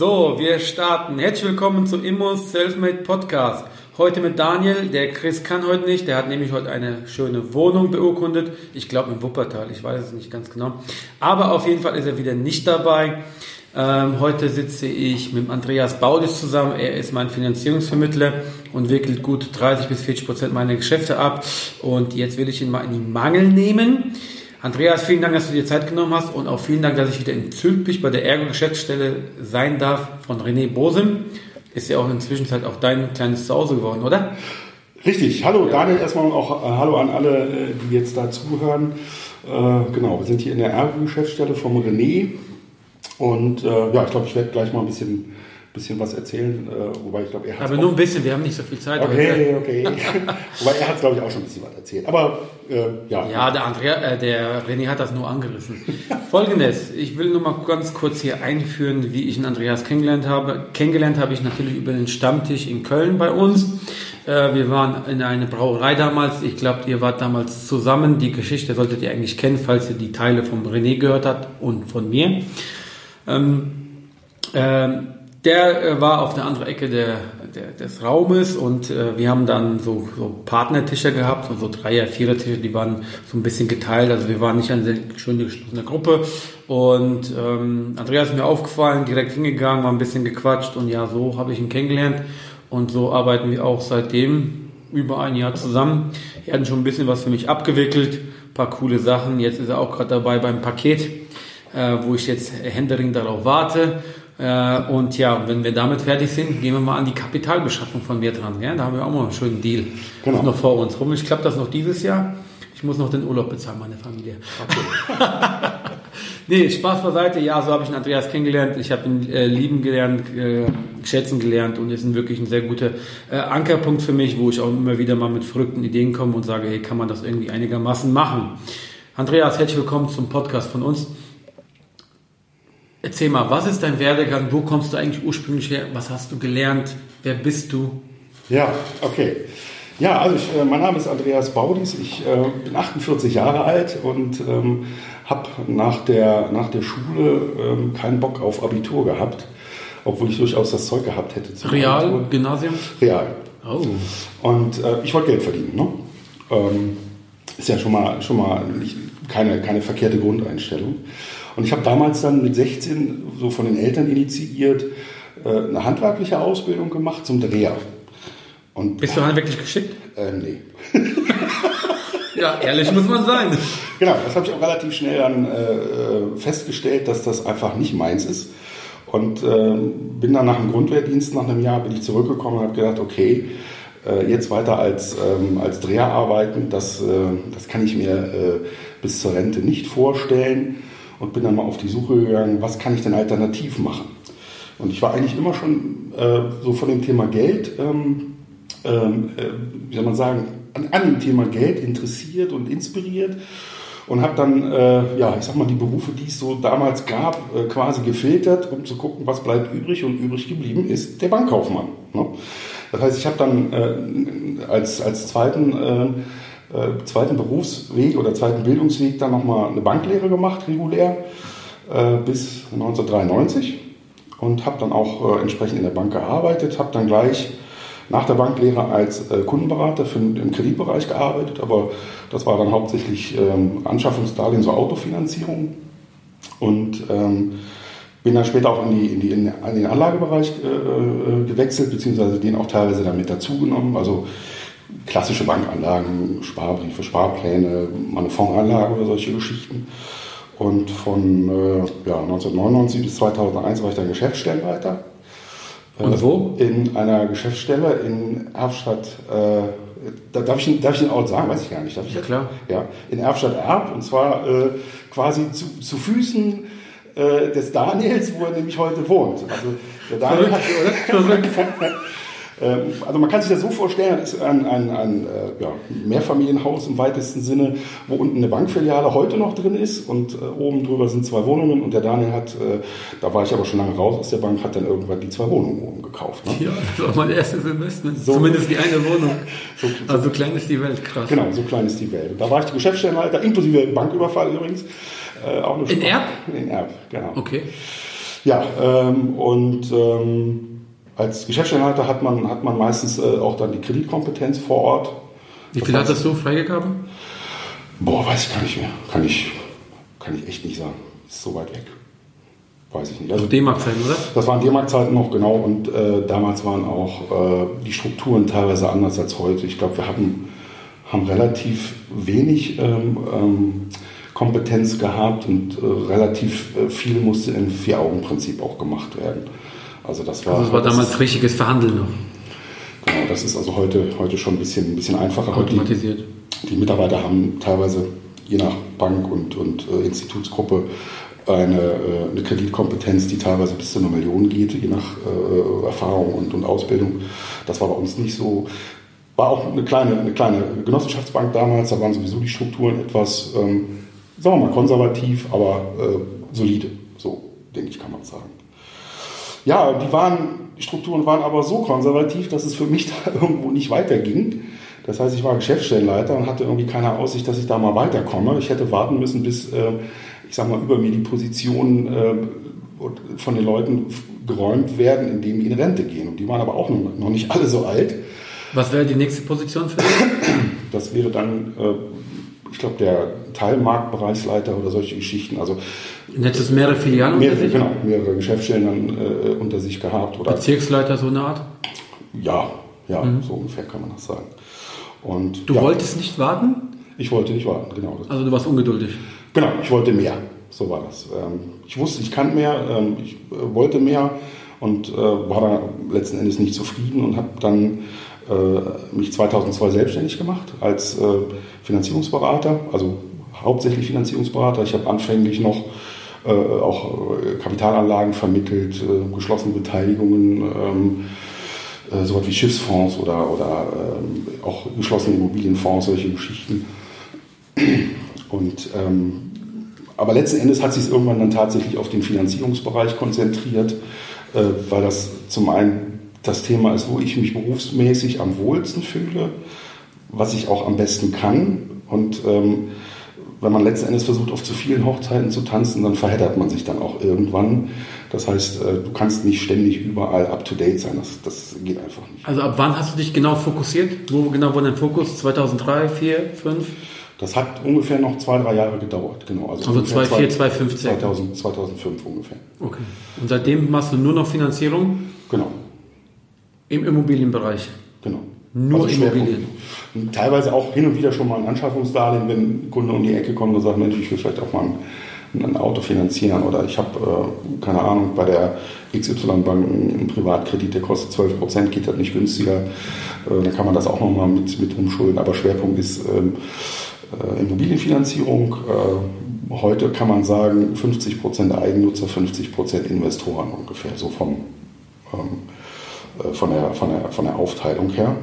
So, wir starten. Herzlich willkommen zum ImmoSelfMade Podcast. Heute mit Daniel. Der Chris kann heute nicht. Der hat nämlich heute eine schöne Wohnung beurkundet. Ich glaube in Wuppertal. Ich weiß es nicht ganz genau. Aber auf jeden Fall ist er wieder nicht dabei. Heute sitze ich mit Andreas Baudis zusammen. Er ist mein Finanzierungsvermittler und wickelt gut 30-40% meiner Geschäfte ab. Und jetzt will ich ihn mal in den Mangel nehmen. Andreas, vielen Dank, dass du dir Zeit genommen hast und auch vielen Dank, dass ich wieder in Zülpich bei der Ergo-Geschäftsstelle sein darf von René Bohsem. Ist ja auch inzwischen halt auch dein kleines Zuhause geworden, oder? Richtig. Hallo Daniel erstmal und auch hallo an alle, die jetzt da zuhören. Genau, wir sind hier in der Ergo-Geschäftsstelle vom René und ja, ich glaube, ich werde gleich mal ein bisschen was erzählen, wobei ich glaube, er hat... Aber nur ein bisschen, wir haben nicht so viel Zeit. Okay. Wobei er hat, glaube ich, auch schon ein bisschen was erzählt. Aber, ja. Ja, der René hat das nur angerissen. Folgendes, ich will nur mal ganz kurz hier einführen, wie ich den Andreas kennengelernt habe. Kennengelernt habe ich natürlich über den Stammtisch in Köln bei uns. Wir waren in einer Brauerei damals. Ich glaube, ihr wart damals zusammen. Die Geschichte solltet ihr eigentlich kennen, falls ihr die Teile von René gehört habt und von mir. Der war auf der anderen Ecke des Raumes und wir haben dann so Partnertische gehabt und so Dreier-, Vierer-Tische, die waren so ein bisschen geteilt. Also wir waren nicht eine sehr schöne geschlossene Gruppe. Und Andreas ist mir aufgefallen, direkt hingegangen, war ein bisschen gequatscht und ja, so habe ich ihn kennengelernt. Und so arbeiten wir auch seitdem über ein Jahr zusammen. Er hat schon ein bisschen was für mich abgewickelt, ein paar coole Sachen. Jetzt ist er auch gerade dabei beim Paket, wo ich jetzt händeringend darauf warte. Und ja, wenn wir damit fertig sind, gehen wir mal an die Kapitalbeschaffung von mir dran. Ja? Da haben wir auch mal einen schönen Deal. Genau. Das ist noch vor uns rum. Ich klappe das noch dieses Jahr. Ich muss noch den Urlaub bezahlen, meine Familie. Okay. Nee, Spaß beiseite. Ja, so habe ich den Andreas kennengelernt. Ich habe ihn lieben gelernt, schätzen gelernt und ist wirklich ein sehr guter Ankerpunkt für mich, wo ich auch immer wieder mal mit verrückten Ideen komme und sage, hey, kann man das irgendwie einigermaßen machen? Andreas, herzlich willkommen zum Podcast von uns. Erzähl mal, was ist dein Werdegang? Wo kommst du eigentlich ursprünglich her? Was hast du gelernt? Wer bist du? Ja, okay. Ja, also mein Name ist Andreas Baudis. Ich bin 48 Jahre alt und habe nach der Schule keinen Bock auf Abitur gehabt, obwohl ich durchaus das Zeug gehabt hätte. Real? Abitur. Gymnasium? Real. Oh. Und ich wollte Geld verdienen. Ne? Ist ja schon mal keine verkehrte Grundeinstellung. Und ich habe damals dann mit 16, so von den Eltern initiiert, eine handwerkliche Ausbildung gemacht zum Dreher. Und bist du handwerklich geschickt? Nee. Ja, ehrlich muss man sein. Genau, das habe ich auch relativ schnell dann festgestellt, dass das einfach nicht meins ist. Und bin dann nach dem Grundwehrdienst, nach einem Jahr, bin ich zurückgekommen und habe gedacht, okay, jetzt weiter als Dreher arbeiten, das kann ich mir bis zur Rente nicht vorstellen. Und bin dann mal auf die Suche gegangen, was kann ich denn alternativ machen? Und ich war eigentlich immer schon so von dem Thema Geld, wie soll man sagen, an dem Thema Geld interessiert und inspiriert. Und habe dann, die Berufe, die es so damals gab, quasi gefiltert, um zu gucken, was bleibt übrig. Und übrig geblieben ist der Bankkaufmann. Ne? Das heißt, ich habe dann als zweiten Berufsweg oder zweiten Bildungsweg dann nochmal eine Banklehre gemacht, regulär, bis 1993 und habe dann auch entsprechend in der Bank gearbeitet, habe dann gleich nach der Banklehre als Kundenberater im Kreditbereich gearbeitet, aber das war dann hauptsächlich Anschaffungsdarlehen, so Autofinanzierung und bin dann später auch in den Anlagebereich gewechselt, beziehungsweise den auch teilweise dann mit dazugenommen, also klassische Bankanlagen, Sparbriefe, Sparpläne, mal eine Fondsanlage oder solche Geschichten. Und von 1999 bis 2001 war ich dann Geschäftsstellenleiter. Und wo? In einer Geschäftsstelle in Erftstadt. Darf ich den Ort sagen? Weiß ich gar nicht. Darf ich? Ja, klar. Ja, in Erftstadt-Erb. Und zwar quasi zu Füßen des Daniels, wo er nämlich heute wohnt. Also der Daniel hat, also man kann sich das so vorstellen, das ist ein Mehrfamilienhaus im weitesten Sinne, wo unten eine Bankfiliale heute noch drin ist und oben drüber sind zwei Wohnungen und der Daniel hat, da war ich aber schon lange raus aus der Bank, hat dann irgendwann die zwei Wohnungen oben gekauft. Ne? Ja, das war mein erstes Investment, so, zumindest die eine Wohnung. Also so klein ist die Welt, krass. Genau, so klein ist die Welt. Da war ich Geschäftsstellenleiter, inklusive Banküberfall übrigens. Auch eine in Erb? In Erb, genau. Okay. Ja, als Geschäftsstellenleiter hat man meistens auch dann die Kreditkompetenz vor Ort. Wie viel hat das so freigegeben? Boah, weiß ich gar nicht mehr. Kann ich echt nicht sagen. Ist so weit weg. Weiß ich nicht. Also D-Mark-Zeiten, oder? Das waren D-Mark-Zeiten noch, genau. Und damals waren auch die Strukturen teilweise anders als heute. Ich glaube, wir haben relativ wenig Kompetenz gehabt und relativ viel musste im Vier-Augen-Prinzip auch gemacht werden. Also das war damals richtiges Verhandeln noch. Genau, das ist also heute schon ein bisschen einfacher. Automatisiert. Die Mitarbeiter haben teilweise je nach Bank und Institutsgruppe eine Kreditkompetenz, die teilweise bis zu 1 Million geht, je nach Erfahrung und Ausbildung. Das war bei uns nicht so. War auch eine kleine Genossenschaftsbank damals, da waren sowieso die Strukturen etwas, sagen wir mal, konservativ, aber solide, so denke ich, kann man sagen. Ja, die Strukturen waren aber so konservativ, dass es für mich da irgendwo nicht weiterging. Das heißt, ich war Geschäftsstellenleiter und hatte irgendwie keine Aussicht, dass ich da mal weiterkomme. Ich hätte warten müssen, bis, ich sag mal, über mir die Positionen von den Leuten geräumt werden, indem die in Rente gehen. Und die waren aber auch noch nicht alle so alt. Was wäre die nächste Position für dich? Das wäre dann, ich glaube, der Teilmarktbereichsleiter oder solche Geschichten. Also hättest du mehrere Filialen unter sich? Genau, mehrere Geschäftsstellen dann unter sich gehabt. Oder Bezirksleiter, so eine Art? Ja, so ungefähr kann man das sagen. Und du wolltest nicht warten? Ich wollte nicht warten, genau. Also du warst ungeduldig? Genau, ich wollte mehr. So war das. Ich wusste, ich kann mehr, ich wollte mehr und war dann letzten Endes nicht zufrieden und habe dann mich 2002 selbstständig gemacht als Finanzierungsberater, also hauptsächlich Finanzierungsberater. Ich habe anfänglich noch auch Kapitalanlagen vermittelt, geschlossene Beteiligungen, sowas wie Schiffsfonds oder auch geschlossene Immobilienfonds, solche Geschichten. Und aber letzten Endes hat sich es irgendwann dann tatsächlich auf den Finanzierungsbereich konzentriert, weil das zum einen das Thema ist, wo ich mich berufsmäßig am wohlsten fühle, was ich auch am besten kann. Und wenn man letzten Endes versucht, auf zu vielen Hochzeiten zu tanzen, dann verheddert man sich dann auch irgendwann. Das heißt, du kannst nicht ständig überall up-to-date sein. Das geht einfach nicht. Also ab wann hast du dich genau fokussiert? Wo genau war dein Fokus? 2003, 2004, 2005? Das hat ungefähr noch 2-3 Jahre gedauert, genau. Also 2004, 2015? 2005 ungefähr. Okay. Und seitdem machst du nur noch Finanzierung? Genau. Im Immobilienbereich? Genau. Nur also Immobilien? Teilweise auch hin und wieder schon mal ein Anschaffungsdarlehen, wenn ein Kunde um die Ecke kommt und sagt, Mensch, ich will vielleicht auch mal ein Auto finanzieren oder ich habe, keine Ahnung, bei der XY-Bank einen Privatkredit, der kostet 12%, geht das nicht günstiger. Dann kann man das auch nochmal mit umschulden. Aber Schwerpunkt ist Immobilienfinanzierung. Heute kann man sagen, 50% Eigennutzer, 50% Investoren ungefähr, so von der Aufteilung her.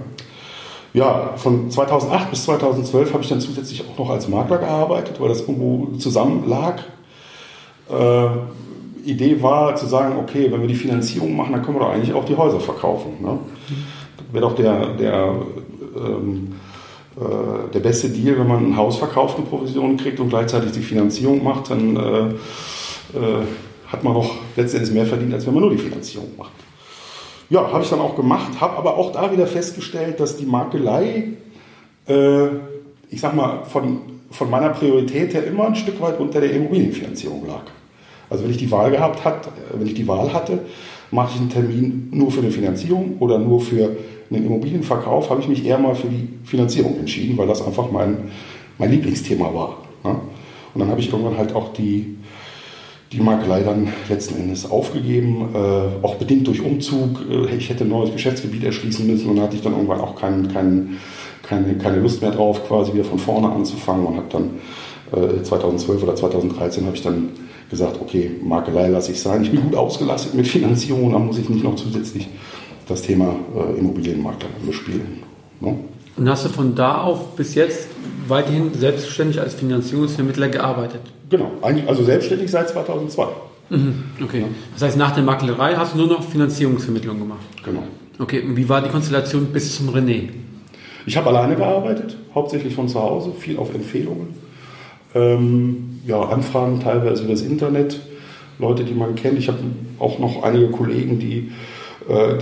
Ja, von 2008 bis 2012 habe ich dann zusätzlich auch noch als Makler gearbeitet, weil das irgendwo zusammen lag. Idee war zu sagen, okay, wenn wir die Finanzierung machen, dann können wir doch eigentlich auch die Häuser verkaufen. Ne? Das wäre doch der beste Deal, wenn man ein Haus verkauft, eine Provision kriegt und gleichzeitig die Finanzierung macht, dann hat man doch letztendlich mehr verdient, als wenn man nur die Finanzierung macht. Ja, habe ich dann auch gemacht, habe aber auch da wieder festgestellt, dass die Makelei, ich sag mal, von meiner Priorität her immer ein Stück weit unter der Immobilienfinanzierung lag. Also wenn ich die Wahl hatte, mache ich einen Termin nur für eine Finanzierung oder nur für einen Immobilienverkauf, habe ich mich eher mal für die Finanzierung entschieden, weil das einfach mein Lieblingsthema war. Ne? Und dann habe ich irgendwann halt auch die Makelei dann letzten Endes aufgegeben, auch bedingt durch Umzug. Ich hätte ein neues Geschäftsgebiet erschließen müssen und hatte ich dann irgendwann auch keine Lust mehr drauf, quasi wieder von vorne anzufangen. Und habe dann 2012 oder 2013 habe ich dann gesagt, okay, Makelei lasse ich sein. Ich bin gut ausgelastet mit Finanzierung, da muss ich nicht noch zusätzlich das Thema Immobilienmakler bespielen. Ne? Und hast du von da auf bis jetzt weiterhin selbstständig als Finanzierungsvermittler gearbeitet? Genau, also selbstständig seit 2002. Mhm, okay, ja. Das heißt, nach der Maklerei hast du nur noch Finanzierungsvermittlung gemacht? Genau. Okay, und wie war die Konstellation bis zum René? Ich habe alleine gearbeitet, hauptsächlich von zu Hause, viel auf Empfehlungen. Anfragen teilweise über das Internet, Leute, die man kennt. Ich habe auch noch einige Kollegen, die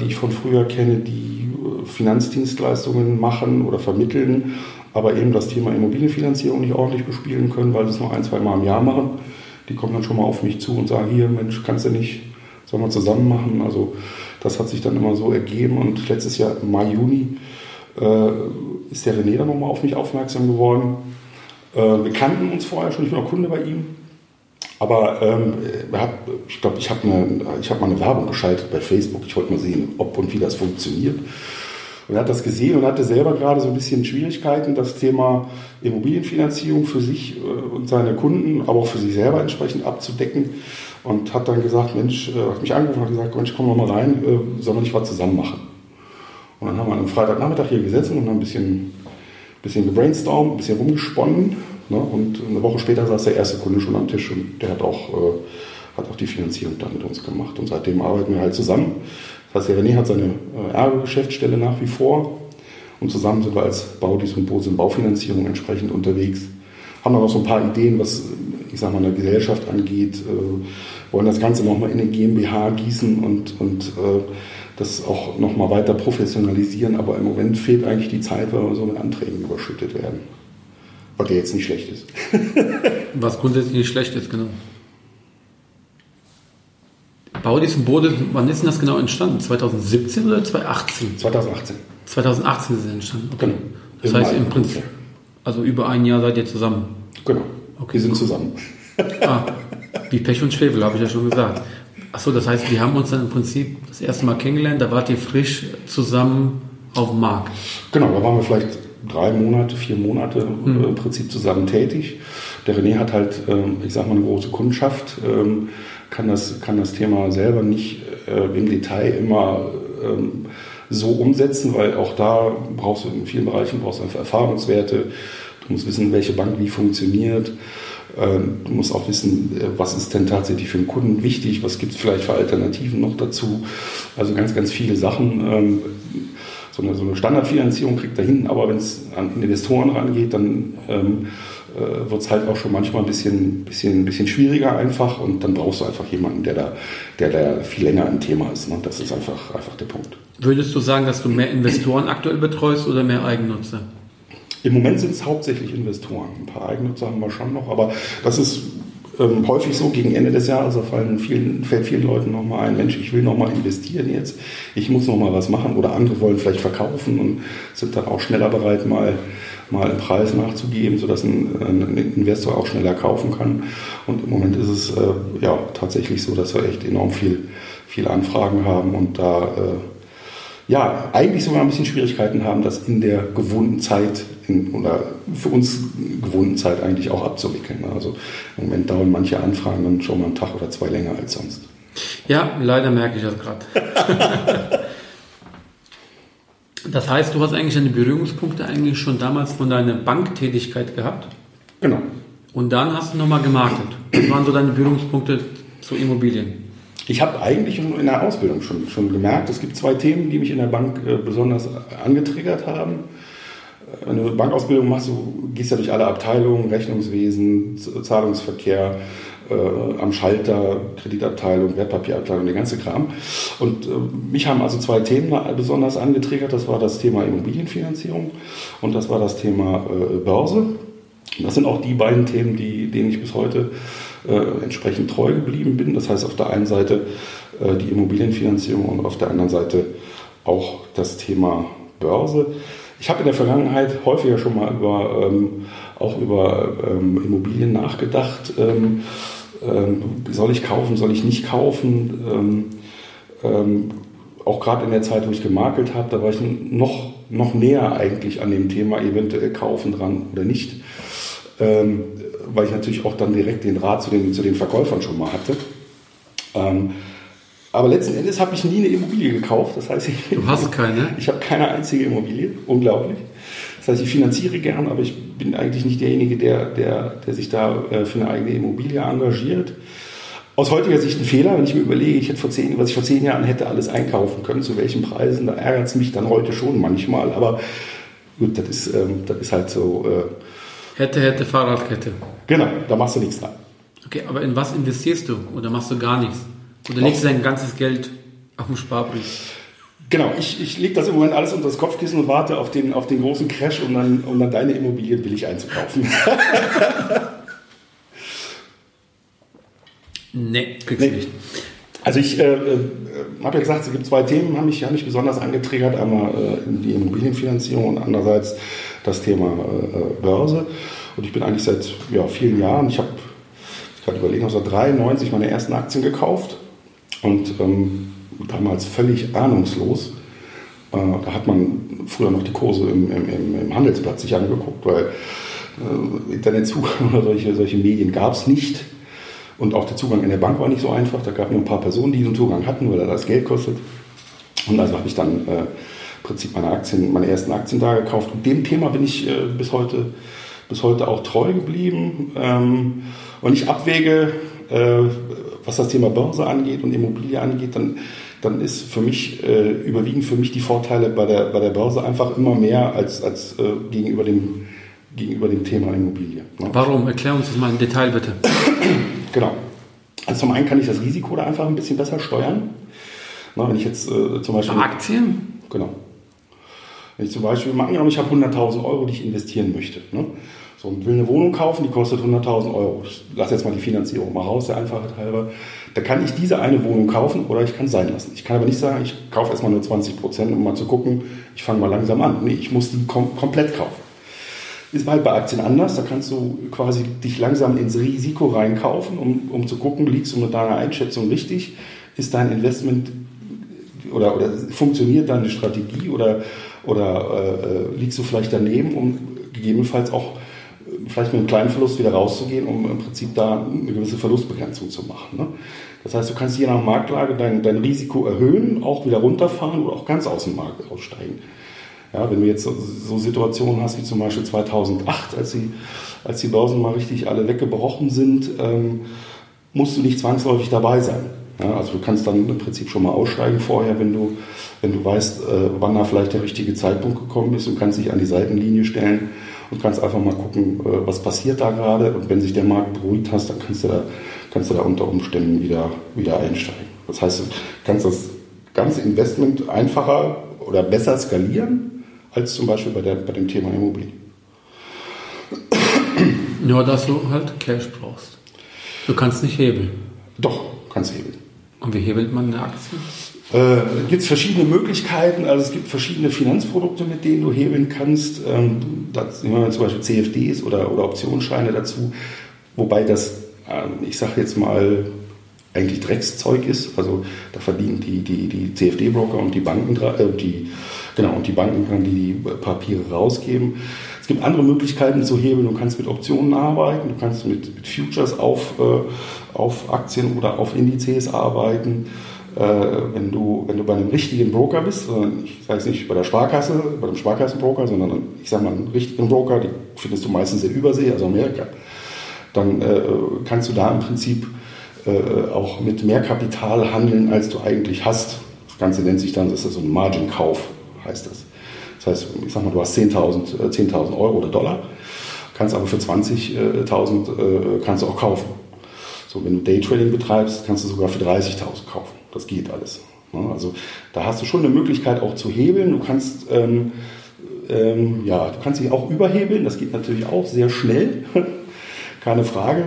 ich von früher kenne, die Finanzdienstleistungen machen oder vermitteln, aber eben das Thema Immobilienfinanzierung nicht ordentlich bespielen können, weil sie es nur ein, zwei Mal im Jahr machen. Die kommen dann schon mal auf mich zu und sagen, hier, Mensch, kannst du nicht, sollen wir zusammen machen? Also das hat sich dann immer so ergeben und letztes Jahr im Mai, Juni ist der René dann nochmal auf mich aufmerksam geworden. Wir kannten uns vorher schon, ich bin auch Kunde bei ihm, aber ich habe mal eine Werbung geschaltet bei Facebook, ich wollte mal sehen, ob und wie das funktioniert. Und er hat das gesehen und hatte selber gerade so ein bisschen Schwierigkeiten, das Thema Immobilienfinanzierung für sich und seine Kunden, aber auch für sich selber entsprechend abzudecken. Und hat dann gesagt, Mensch, hat mich angerufen und gesagt, Mensch, komm mal rein, sollen wir nicht was zusammen machen? Und dann haben wir am Freitagnachmittag hier gesessen und haben ein bisschen gebrainstormt, ein bisschen rumgesponnen. Ne? Und eine Woche später saß der erste Kunde schon am Tisch und der hat auch die Finanzierung dann mit uns gemacht. Und seitdem arbeiten wir halt zusammen. Das heißt, der René hat seine Erbe-Geschäftsstelle nach wie vor. Und zusammen sind wir als Baudis und Bohsem Baufinanzierung entsprechend unterwegs. Haben dann auch so ein paar Ideen, was, ich sag mal, eine Gesellschaft angeht. Wollen das Ganze nochmal in eine GmbH gießen und das auch nochmal weiter professionalisieren. Aber im Moment fehlt eigentlich die Zeit, weil wir so mit Anträgen überschüttet werden. Was ja jetzt nicht schlecht ist. Was grundsätzlich nicht schlecht ist, genau. Baudis und Bohsem, wann ist denn das genau entstanden? 2017 oder 2018? 2018. 2018 ist es entstanden, okay. Genau. Das heißt im Prinzip, also über ein Jahr seid ihr zusammen? Genau, okay, wir sind zusammen. Ah, wie Pech und Schwefel, habe ich ja schon gesagt. Achso, das heißt, wir haben uns dann im Prinzip das erste Mal kennengelernt, da wart ihr frisch zusammen auf dem Markt. Genau, da waren wir vielleicht 3 Monate, 4 Monate im Prinzip zusammen tätig. Der René hat halt, ich sag mal, eine große Kundschaft, kann das Thema selber nicht im Detail immer so umsetzen, weil auch da brauchst du in vielen Bereichen einfach Erfahrungswerte, du musst wissen, welche Bank wie funktioniert, du musst auch wissen, was ist denn tatsächlich für den Kunden wichtig, was gibt es vielleicht für Alternativen noch dazu, also ganz, ganz viele Sachen. So eine Standardfinanzierung kriegt da hin, aber wenn es an Investoren rangeht, dann wird es halt auch schon manchmal ein bisschen schwieriger einfach und dann brauchst du einfach jemanden, der da viel länger im Thema ist. Ne? Das ist einfach der Punkt. Würdest du sagen, dass du mehr Investoren aktuell betreust oder mehr Eigennutzer? Im Moment sind es hauptsächlich Investoren. Ein paar Eigennutzer haben wir schon noch, aber das ist häufig so gegen Ende des Jahres, da fällt vielen Leuten nochmal ein, Mensch, ich will nochmal investieren jetzt, ich muss nochmal was machen oder andere wollen vielleicht verkaufen und sind dann auch schneller bereit, mal einen Preis nachzugeben, sodass ein Investor auch schneller kaufen kann. Und im Moment ist es tatsächlich so, dass wir echt enorm viel Anfragen haben und da eigentlich sogar ein bisschen Schwierigkeiten haben, das in der gewohnten Zeit oder für uns gewohnten Zeit eigentlich auch abzuwickeln. Also im Moment dauern manche Anfragen dann schon mal einen Tag oder 2 länger als sonst. Ja, leider merke ich das gerade. Das heißt, du hast eigentlich deine Berührungspunkte eigentlich schon damals von deiner Banktätigkeit gehabt? Genau. Und dann hast du nochmal gemarktet. Was waren so deine Berührungspunkte zu Immobilien? Ich habe eigentlich in der Ausbildung schon gemerkt, es gibt 2 Themen, die mich in der Bank besonders angetriggert haben. Wenn du eine Bankausbildung machst, du gehst ja durch alle Abteilungen, Rechnungswesen, Zahlungsverkehr, am Schalter, Kreditabteilung, Wertpapierabteilung, der ganze Kram. Und mich haben also 2 Themen besonders angetriggert. Das war das Thema Immobilienfinanzierung und das war das Thema Börse. Das sind auch die beiden Themen, denen ich bis heute entsprechend treu geblieben bin. Das heißt, auf der einen Seite die Immobilienfinanzierung und auf der anderen Seite auch das Thema Börse. Ich habe in der Vergangenheit häufiger schon mal über Immobilien nachgedacht. Soll ich kaufen, soll ich nicht kaufen? Auch gerade in der Zeit, wo ich gemakelt habe, da war ich noch näher eigentlich an dem Thema eventuell kaufen dran oder nicht. weil ich natürlich auch dann direkt den Rat zu den Verkäufern schon mal hatte. Aber letzten Endes habe ich nie eine Immobilie gekauft. Das heißt, du hast keine? Ich habe keine einzige Immobilie. Unglaublich. Das heißt, ich finanziere gern, aber ich bin eigentlich nicht derjenige, der sich da für eine eigene Immobilie engagiert. Aus heutiger Sicht ein Fehler, wenn ich mir überlege, was ich vor 10 Jahren hätte alles einkaufen können, zu welchen Preisen, da ärgert es mich dann heute schon manchmal. Aber gut, das ist halt so... Hätte, Fahrradkette. Genau, da machst du nichts dran. Okay, aber in was investierst du? Oder machst du gar nichts? Oder legst du dein ganzes Geld auf den Sparbrief? Genau, ich lege das im Moment alles unter das Kopfkissen und warte auf den großen Crash, um dann deine Immobilien billig einzukaufen. Nee, kriegst du nicht. Also ich habe ja gesagt, es gibt 2 Themen, haben mich besonders angetriggert. Einmal die Immobilienfinanzierung und andererseits das Thema Börse. Und ich bin eigentlich seit vielen Jahren, ich kann überlegen, 1993 meine ersten Aktien gekauft und damals völlig ahnungslos. Da hat man früher noch die Kurse im Handelsplatz sich angeguckt, weil Internetzugang oder solche Medien gab es nicht. Und auch der Zugang in der Bank war nicht so einfach. Da gab es nur ein paar Personen, die diesen Zugang hatten, weil er das Geld kostet. Und also habe ich dann im Prinzip meine ersten Aktien da gekauft. Und dem Thema bin ich bis heute auch treu geblieben. Und ich abwäge, was das Thema Börse angeht und Immobilie angeht, dann ist überwiegen für mich die Vorteile bei der Börse einfach immer mehr als gegenüber dem Thema Immobilie. Ne? Warum? Erklär uns das mal im Detail bitte. Genau. Also zum einen kann ich das Risiko da einfach ein bisschen besser steuern. Na, wenn ich jetzt zum Beispiel... Aktien? Genau. Wenn ich zum Beispiel, mal angenommen, ich habe 100.000 Euro, die ich investieren möchte. Ne? So, und will eine Wohnung kaufen, die kostet 100.000 Euro. Ich lasse jetzt mal die Finanzierung mal raus, der Einfachheit halber. Da kann ich diese eine Wohnung kaufen oder ich kann es sein lassen. Ich kann aber nicht sagen, ich kaufe erstmal nur 20%, um mal zu gucken, ich fange mal langsam an. Nee, ich muss die komplett kaufen. Ist halt bei Aktien anders, da kannst du quasi dich langsam ins Risiko reinkaufen, um zu gucken, liegst du mit deiner Einschätzung richtig, ist dein Investment oder funktioniert deine Strategie oder liegst du vielleicht daneben, um gegebenenfalls auch vielleicht mit einem kleinen Verlust wieder rauszugehen, um im Prinzip da eine gewisse Verlustbegrenzung zu machen. Ne? Das heißt, du kannst je nach Marktlage dein Risiko erhöhen, auch wieder runterfahren oder auch ganz aus dem Markt aussteigen. Ja, wenn du jetzt so Situationen hast wie zum Beispiel 2008, als die Börsen mal richtig alle weggebrochen sind, musst du nicht zwangsläufig dabei sein. Ja, also du kannst dann im Prinzip schon mal aussteigen vorher, wenn du weißt, wann da vielleicht der richtige Zeitpunkt gekommen ist und kannst dich an die Seitenlinie stellen und kannst einfach mal gucken, was passiert da gerade. Und wenn sich der Markt beruhigt hat, dann kannst du da unter Umständen wieder einsteigen. Das heißt, du kannst das ganze Investment einfacher oder besser skalieren, als zum Beispiel bei dem Thema Immobilien. Nur, dass du halt Cash brauchst. Du kannst nicht hebeln. Doch, kannst hebeln. Und wie hebelt man eine Aktie? Es gibt verschiedene Möglichkeiten. Also es gibt verschiedene Finanzprodukte, mit denen du hebeln kannst. Da nehmen wir zum Beispiel CFDs oder Optionsscheine dazu. Wobei das, ich sage jetzt mal, eigentlich Dreckszeug ist. Also da verdienen die CFD-Broker und die Banken die Papiere rausgeben. Es gibt andere Möglichkeiten zu hebeln. Du kannst mit Optionen arbeiten, du kannst mit Futures auf Aktien oder auf Indizes arbeiten. Wenn du bei einem richtigen Broker bist, ich weiß nicht, bei einem Sparkassenbroker, sondern ich sage mal einen richtigen Broker, die findest du meistens in Übersee, also Amerika, dann kannst du da im Prinzip auch mit mehr Kapital handeln, als du eigentlich hast. Das Ganze nennt sich dann, das ist so ein Margin-Kauf, heißt das. Das heißt, ich sag mal, du hast 10.000 Euro oder Dollar, kannst aber für 20.000 kannst du auch kaufen. So, wenn du Daytrading betreibst, kannst du sogar für 30.000 kaufen. Das geht alles. Also da hast du schon eine Möglichkeit auch zu hebeln. Du kannst dich auch überhebeln, das geht natürlich auch sehr schnell, keine Frage.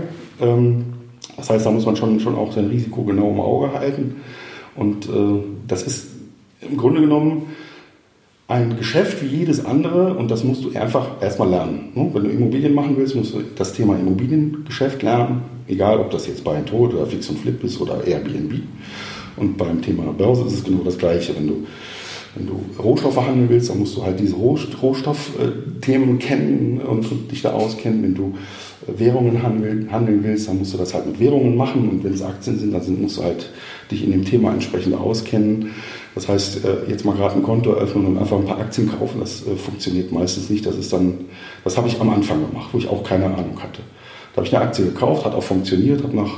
Das heißt, da muss man schon auch sein Risiko genau im Auge halten. Und das ist im Grunde genommen ein Geschäft wie jedes andere und das musst du einfach erstmal lernen. Ne? Wenn du Immobilien machen willst, musst du das Thema Immobiliengeschäft lernen, egal ob das jetzt Buy and Hold oder Fix und Flip ist oder Airbnb. Und beim Thema Börse ist es genau das Gleiche. Wenn du Wenn du Rohstoffe handeln willst, dann musst du halt diese Rohstoffthemen kennen und dich da auskennen. Wenn du Währungen handeln willst, dann musst du das halt mit Währungen machen. Und wenn es Aktien sind, dann musst du halt dich in dem Thema entsprechend auskennen. Das heißt, jetzt mal gerade ein Konto öffnen und einfach ein paar Aktien kaufen, das funktioniert meistens nicht. Das ist dann, das habe ich am Anfang gemacht, wo ich auch keine Ahnung hatte. Da habe ich eine Aktie gekauft, hat auch funktioniert, habe nach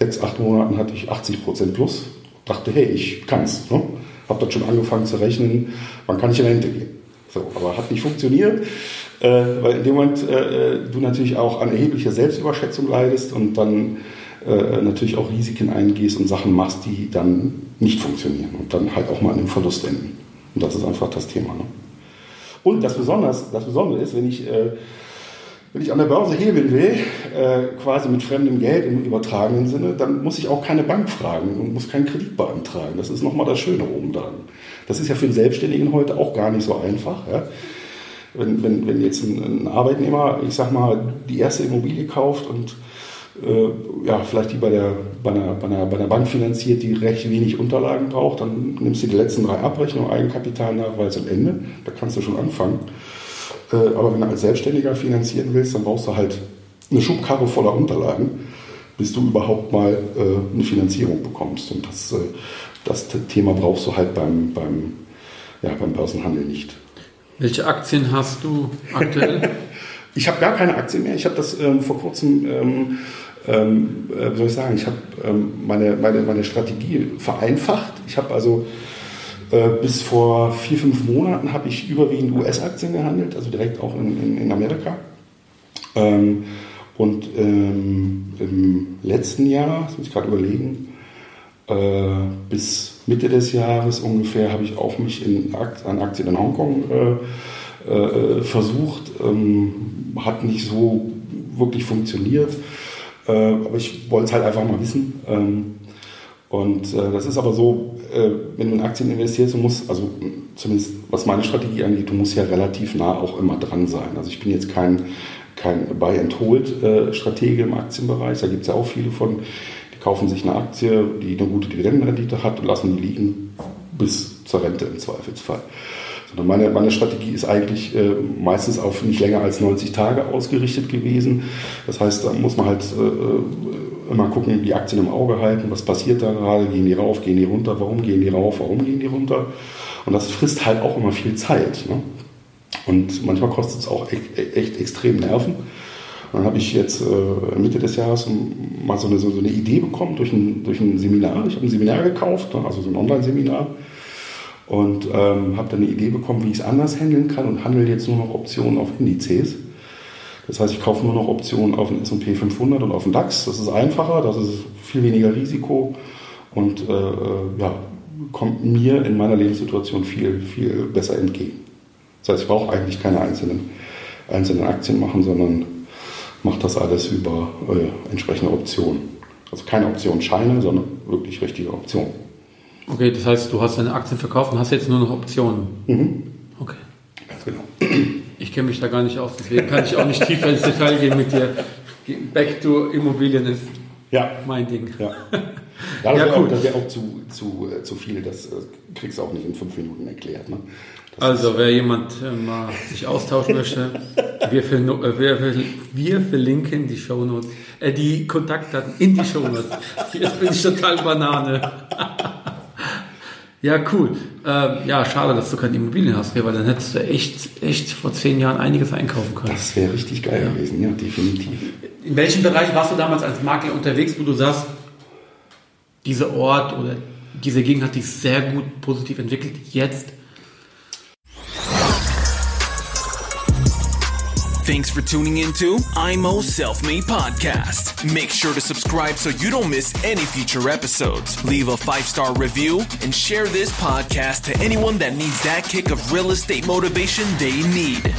6, 8 Monaten hatte ich 80% plus. Dachte, hey, ich kann's. Ne? Habe das schon angefangen zu rechnen, wann kann ich in Rente gehen? So, aber hat nicht funktioniert, weil in dem Moment du natürlich auch an erheblicher Selbstüberschätzung leidest und dann natürlich auch Risiken eingehst und Sachen machst, die dann nicht funktionieren und dann halt auch mal an einem Verlust enden. Und das ist einfach das Thema. Ne? Und das Besondere ist, wenn ich an der Börse hebeln will, quasi mit fremdem Geld im übertragenen Sinne, dann muss ich auch keine Bank fragen und muss keinen Kredit beantragen. Das ist nochmal das Schöne oben dran. Das ist ja für einen Selbstständigen heute auch gar nicht so einfach. Ja? Wenn jetzt ein Arbeitnehmer, ich sag mal, die erste Immobilie kauft und ja, vielleicht die bei einer Bank finanziert, die recht wenig Unterlagen braucht, dann nimmst du die letzten 3 Abrechnungen, Eigenkapitalnachweis und Ende. Da kannst du schon anfangen. Aber wenn du als Selbstständiger finanzieren willst, dann brauchst du halt eine Schubkarre voller Unterlagen, bis du überhaupt mal eine Finanzierung bekommst. Und das Thema brauchst du halt beim Börsenhandel nicht. Welche Aktien hast du aktuell? Ich habe gar keine Aktien mehr. Ich habe das vor kurzem, ich habe meine Strategie vereinfacht. Ich habe also bis vor 4, 5 Monaten habe ich überwiegend US-Aktien gehandelt, also direkt auch in Amerika. Und im letzten Jahr, das muss ich gerade überlegen, bis Mitte des Jahres ungefähr habe ich auch mich an Aktien in Hongkong versucht. Hat nicht so wirklich funktioniert, aber ich wollte es halt einfach mal wissen. Und das ist aber so, wenn du in Aktien investierst, du musst, also zumindest was meine Strategie angeht, du musst ja relativ nah auch immer dran sein. Also ich bin jetzt kein Buy-and-Hold-Stratege im Aktienbereich, da gibt es ja auch viele von, die kaufen sich eine Aktie, die eine gute Dividendenrendite hat und lassen die liegen bis zur Rente im Zweifelsfall. Sondern meine Strategie ist eigentlich meistens auf nicht länger als 90 Tage ausgerichtet gewesen. Das heißt, da muss man halt immer gucken, die Aktien im Auge halten, was passiert da gerade, gehen die rauf, gehen die runter, warum gehen die rauf, warum gehen die runter. Und das frisst halt auch immer viel Zeit. Ne? Und manchmal kostet es auch echt extrem Nerven. Und dann habe ich jetzt Mitte des Jahres mal so eine Idee bekommen durch ein Seminar. Ich habe ein Seminar gekauft, also so ein Online-Seminar. Und habe dann eine Idee bekommen, wie ich es anders handeln kann und handle jetzt nur noch Optionen auf Indizes. Das heißt, ich kaufe nur noch Optionen auf den S&P 500 und auf den DAX. Das ist einfacher, das ist viel weniger Risiko und kommt mir in meiner Lebenssituation viel, viel besser entgegen. Das heißt, ich brauche eigentlich keine einzelnen Aktien machen, sondern mache das alles über entsprechende Optionen. Also keine Optionsscheine, sondern wirklich richtige Optionen. Okay, das heißt, du hast deine Aktien verkauft und hast jetzt nur noch Optionen. Mhm. Okay. Ganz genau. Ich kenne mich da gar nicht aus, deswegen kann ich auch nicht tiefer ins Detail gehen mit dir. Back to Immobilien ist mein Ding. Ja, das wäre auch zu viel, das kriegst du auch nicht in 5 Minuten erklärt. Ne? Also wer jemand mal sich austauschen möchte, wir verlinken die Shownotes, die Kontaktdaten in die Shownotes. Jetzt bin ich total Banane. Ja, cool. Schade, dass du keine Immobilien hast, weil dann hättest du echt vor 10 Jahren einiges einkaufen können. Das wäre richtig geil gewesen, ja, definitiv. In welchem Bereich warst du damals als Makler unterwegs, wo du sagst, dieser Ort oder diese Gegend hat sich sehr gut positiv entwickelt, jetzt? Thanks for tuning into ImmoSelfMade Podcast. Make sure to subscribe so you don't miss any future episodes. Leave a 5-star review and share this podcast to anyone that needs that kick of real estate motivation they need.